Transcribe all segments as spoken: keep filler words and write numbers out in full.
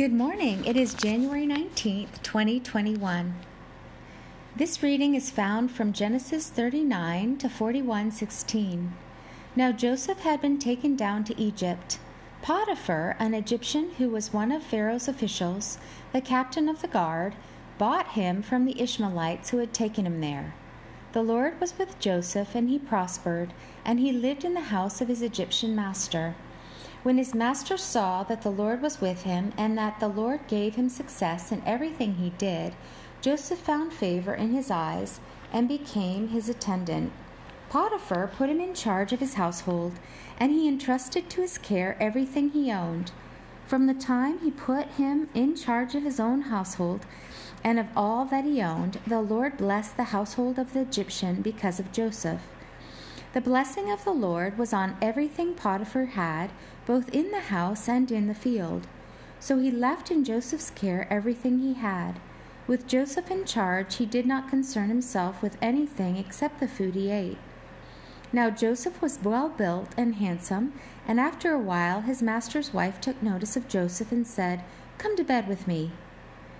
Good morning. It is January nineteenth, twenty twenty-one. This reading is found from Genesis thirty-nine to forty-one sixteen. Now Joseph had been taken down to Egypt. Potiphar, an Egyptian who was one of Pharaoh's officials, the captain of the guard, bought him from the Ishmaelites who had taken him there. The Lord was with Joseph, and he prospered, and he lived in the house of his Egyptian master. When his master saw that the Lord was with him, and that the Lord gave him success in everything he did, Joseph found favor in his eyes and became his attendant. Potiphar put him in charge of his household, and he entrusted to his care everything he owned. From the time he put him in charge of his own household and of all that he owned, the Lord blessed the household of the Egyptian because of Joseph. The blessing of the Lord was on everything Potiphar had, both in the house and in the field. So he left in Joseph's care everything he had. With Joseph in charge, he did not concern himself with anything except the food he ate. Now Joseph was well built and handsome, and after a while his master's wife took notice of Joseph and said, "Come to bed with me."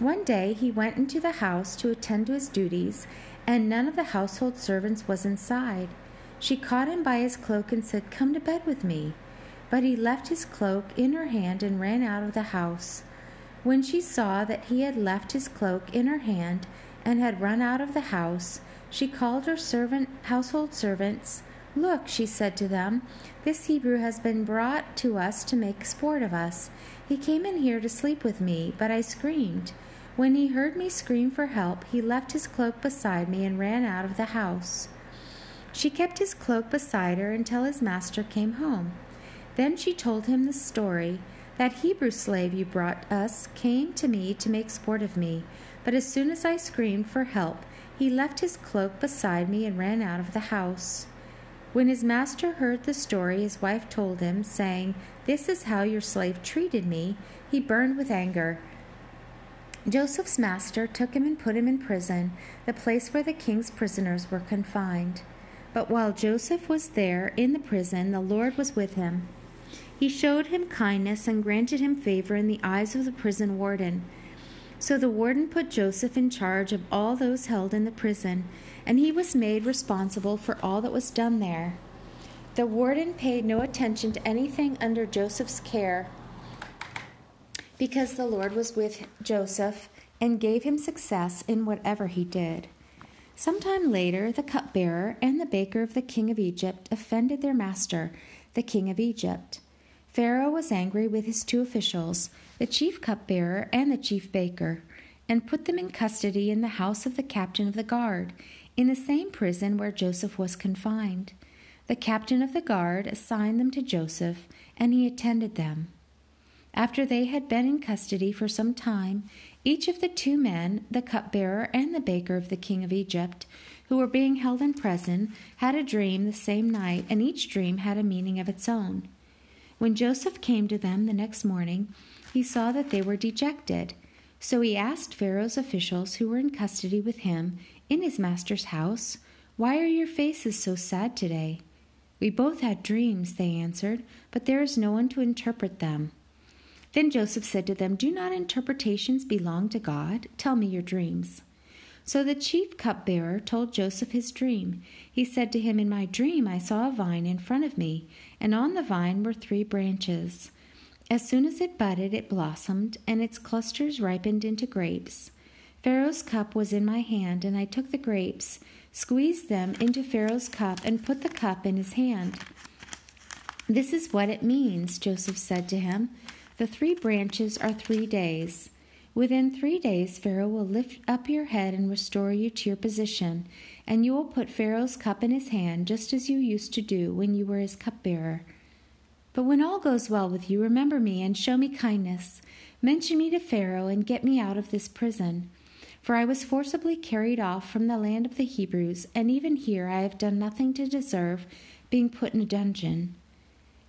One day he went into the house to attend to his duties, and none of the household servants was inside. She caught him by his cloak and said, "Come to bed with me." But he left his cloak in her hand and ran out of the house. When she saw that he had left his cloak in her hand and had run out of the house, she called her servant, household servants. "Look," she said to them, "this Hebrew has been brought to us to make sport of us. He came in here to sleep with me, but I screamed. When he heard me scream for help, he left his cloak beside me and ran out of the house." She kept his cloak beside her until his master came home. Then she told him the story. "That Hebrew slave you brought us came to me to make sport of me, but as soon as I screamed for help, he left his cloak beside me and ran out of the house." When his master heard the story his wife told him, saying, "This is how your slave treated me," he burned with anger. Joseph's master took him and put him in prison, the place where the king's prisoners were confined. But while Joseph was there in the prison, the Lord was with him. He showed him kindness and granted him favor in the eyes of the prison warden. So the warden put Joseph in charge of all those held in the prison, and he was made responsible for all that was done there. The warden paid no attention to anything under Joseph's care, because the Lord was with Joseph and gave him success in whatever he did. Sometime later, the cupbearer and the baker of the king of Egypt offended their master, the king of Egypt. Pharaoh was angry with his two officials, the chief cupbearer and the chief baker, and put them in custody in the house of the captain of the guard, in the same prison where Joseph was confined. The captain of the guard assigned them to Joseph, and he attended them. After they had been in custody for some time, each of the two men, the cupbearer and the baker of the king of Egypt, who were being held in prison, had a dream the same night, and each dream had a meaning of its own. When Joseph came to them the next morning, he saw that they were dejected. So he asked Pharaoh's officials who were in custody with him in his master's house, "Why are your faces so sad today?" "We both had dreams," they answered, "but there is no one to interpret them." Then Joseph said to them, "Do not interpretations belong to God? Tell me your dreams." So the chief cupbearer told Joseph his dream. He said to him, "In my dream I saw a vine in front of me, and on the vine were three branches. As soon as it budded, it blossomed, and its clusters ripened into grapes. Pharaoh's cup was in my hand, and I took the grapes, squeezed them into Pharaoh's cup, and put the cup in his hand." "This is what it means," Joseph said to him. "The three branches are three days. Within three days Pharaoh will lift up your head and restore you to your position, and you will put Pharaoh's cup in his hand, just as you used to do when you were his cupbearer. But when all goes well with you, remember me and show me kindness, Mention me to Pharaoh and get me out of this prison. For I was forcibly carried off from the land of the Hebrews, and even here I have done nothing to deserve being put in a dungeon."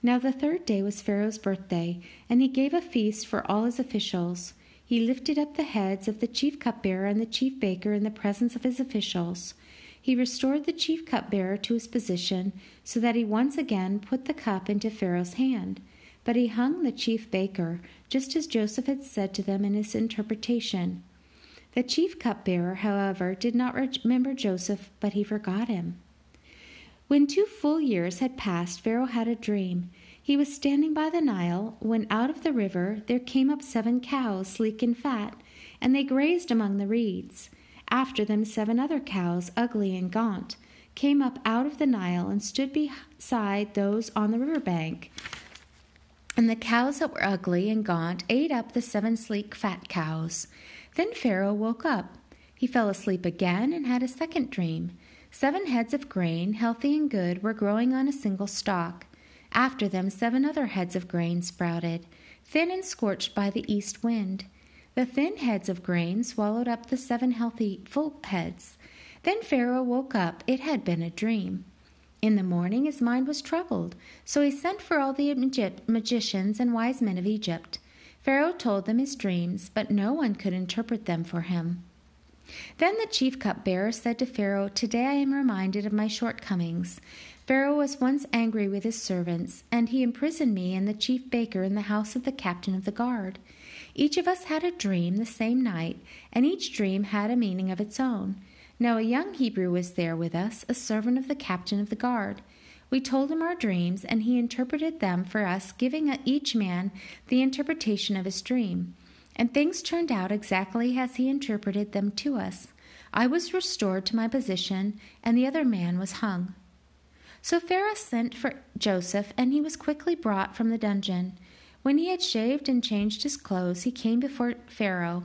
Now the third day was Pharaoh's birthday, and he gave a feast for all his officials. He lifted up the heads of the chief cupbearer and the chief baker in the presence of his officials. He restored the chief cupbearer to his position, so that he once again put the cup into Pharaoh's hand. But he hung the chief baker, just as Joseph had said to them in his interpretation. The chief cupbearer, however, did not remember Joseph, but he forgot him. When two full years had passed, Pharaoh had a dream. He was standing by the Nile, when out of the river there came up seven cows, sleek and fat, and they grazed among the reeds. After them seven other cows, ugly and gaunt, came up out of the Nile and stood beside those on the river bank. And the cows that were ugly and gaunt ate up the seven sleek, fat cows. Then Pharaoh woke up. He fell asleep again and had a second dream. Seven heads of grain, healthy and good, were growing on a single stalk. After them seven other heads of grain sprouted, thin and scorched by the east wind. The thin heads of grain swallowed up the seven healthy full heads. Then Pharaoh woke up. It had been a dream. In the morning his mind was troubled, so he sent for all the magi- magicians and wise men of Egypt. Pharaoh told them his dreams, but no one could interpret them for him. Then the chief cupbearer said to Pharaoh, "Today I am reminded of my shortcomings. Pharaoh was once angry with his servants, and he imprisoned me and the chief baker in the house of the captain of the guard. Each of us had a dream the same night, and each dream had a meaning of its own. Now a young Hebrew was there with us, a servant of the captain of the guard. We told him our dreams, and he interpreted them for us, giving each man the interpretation of his dream. And things turned out exactly as he interpreted them to us. I was restored to my position, and the other man was hung." So Pharaoh sent for Joseph, and he was quickly brought from the dungeon. When he had shaved and changed his clothes, he came before Pharaoh.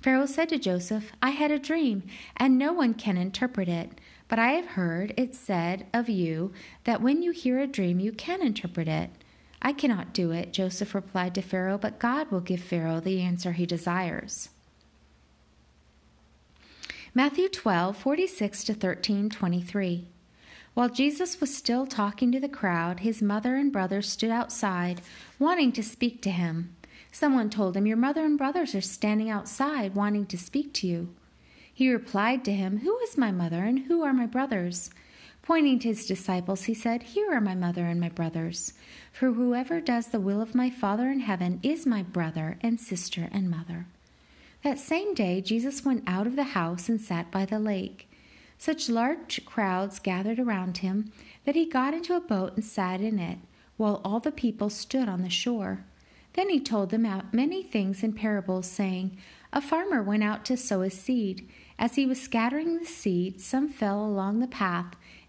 Pharaoh said to Joseph, "I had a dream, and no one can interpret it. But I have heard it said of you that when you hear a dream, you can interpret it." "I cannot do it," Joseph replied to Pharaoh, "but God will give Pharaoh the answer he desires." Matthew twelve forty six to thirteen twenty three. While Jesus was still talking to the crowd, his mother and brothers stood outside, wanting to speak to him. Someone told him, "Your mother and brothers are standing outside, wanting to speak to you." He replied to him, "Who is my mother and who are my brothers?" Pointing to his disciples, he said, "Here are my mother and my brothers. For whoever does the will of my Father in heaven is my brother and sister and mother." That same day, Jesus went out of the house and sat by the lake. Such large crowds gathered around him that he got into a boat and sat in it, while all the people stood on the shore. Then he told them out many things in parables, saying, "A farmer went out to sow his seed. As he was scattering the seed, some fell along the path,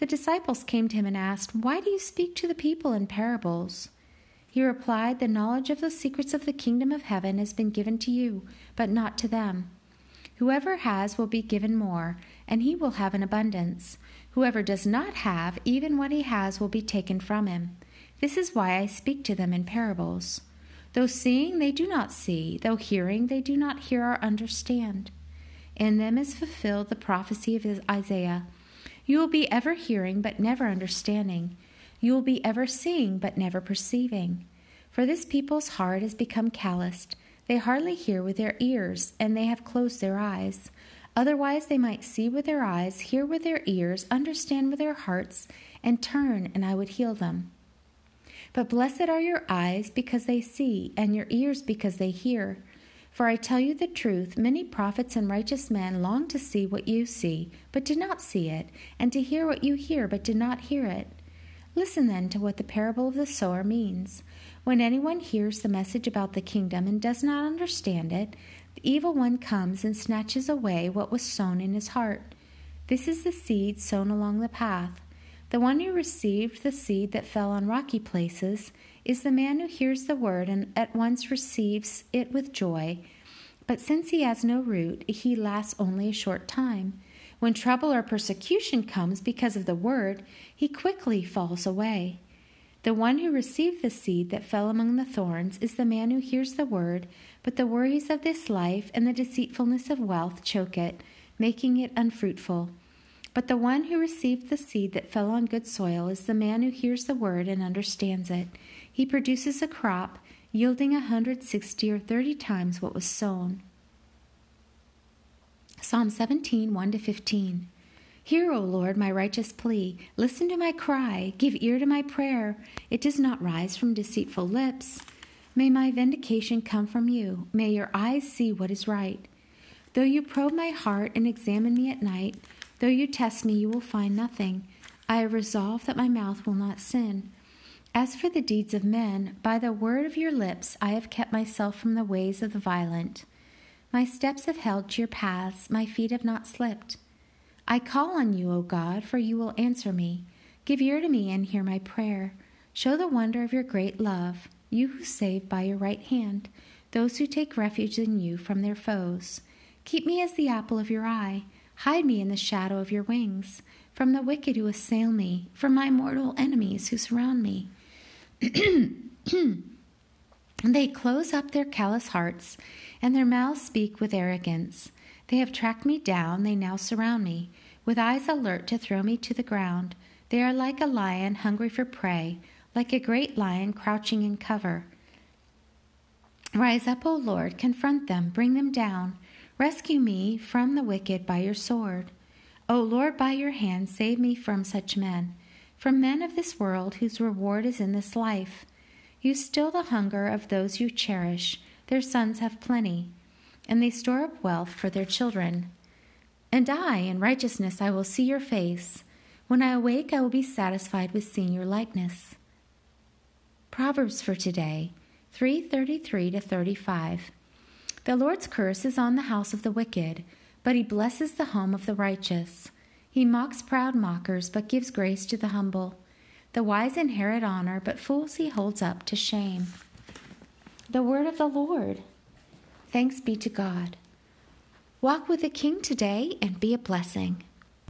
The disciples came to him and asked, "Why do you speak to the people in parables?" He replied, "The knowledge of the secrets of the kingdom of heaven has been given to you, but not to them. Whoever has will be given more, and he will have an abundance. Whoever does not have, even what he has will be taken from him. This is why I speak to them in parables. Though seeing, they do not see. Though hearing, they do not hear or understand. In them is fulfilled the prophecy of Isaiah. You will be ever hearing, but never understanding. You will be ever seeing, but never perceiving. For this people's heart has become calloused. They hardly hear with their ears, and they have closed their eyes. Otherwise they might see with their eyes, hear with their ears, understand with their hearts, and turn, and I would heal them. But blessed are your eyes because they see, and your ears because they hear. For I tell you the truth, many prophets and righteous men long to see what you see, but did not see it, and to hear what you hear, but did not hear it. Listen then to what the parable of the sower means. When anyone hears the message about the kingdom and does not understand it, the evil one comes and snatches away what was sown in his heart. This is the seed sown along the path. The one who received the seed that fell on rocky places is the man who hears the word and at once receives it with joy. But since he has no root, he lasts only a short time. When trouble or persecution comes because of the word, he quickly falls away. The one who received the seed that fell among the thorns is the man who hears the word, but the worries of this life and the deceitfulness of wealth choke it, making it unfruitful. But the one who received the seed that fell on good soil is the man who hears the word and understands it. He produces a crop, yielding a hundred sixty or thirty times what was sown. Psalm seventeen, one to fifteen. Hear, O Lord, my righteous plea. Listen to my cry. Give ear to my prayer. It does not rise from deceitful lips. May my vindication come from you. May your eyes see what is right. Though you probe my heart and examine me at night, though you test me, you will find nothing. I have resolved that my mouth will not sin. As for the deeds of men, by the word of your lips I have kept myself from the ways of the violent. My steps have held to your paths, my feet have not slipped. I call on you, O God, for you will answer me. Give ear to me and hear my prayer. Show the wonder of your great love, you who save by your right hand, those who take refuge in you from their foes. Keep me as the apple of your eye. Hide me in the shadow of your wings, from the wicked who assail me, from my mortal enemies who surround me. They close up their callous hearts, and their mouths speak with arrogance. They have tracked me down, they now surround me, with eyes alert to throw me to the ground. They are like a lion hungry for prey, like a great lion crouching in cover. Rise up, O Lord, confront them, bring them down. Rescue me from the wicked by your sword. O Lord, by your hand, save me from such men, from men of this world whose reward is in this life. You still the hunger of those you cherish. Their sons have plenty, and they store up wealth for their children. And I, in righteousness, I will see your face. When I awake, I will be satisfied with seeing your likeness. Proverbs for today, three thirty-three to thirty-five. The Lord's curse is on the house of the wicked, but he blesses the home of the righteous. He mocks proud mockers, but gives grace to the humble. The wise inherit honor, but fools he holds up to shame. The word of the Lord. Thanks be to God. Walk with the King today and be a blessing.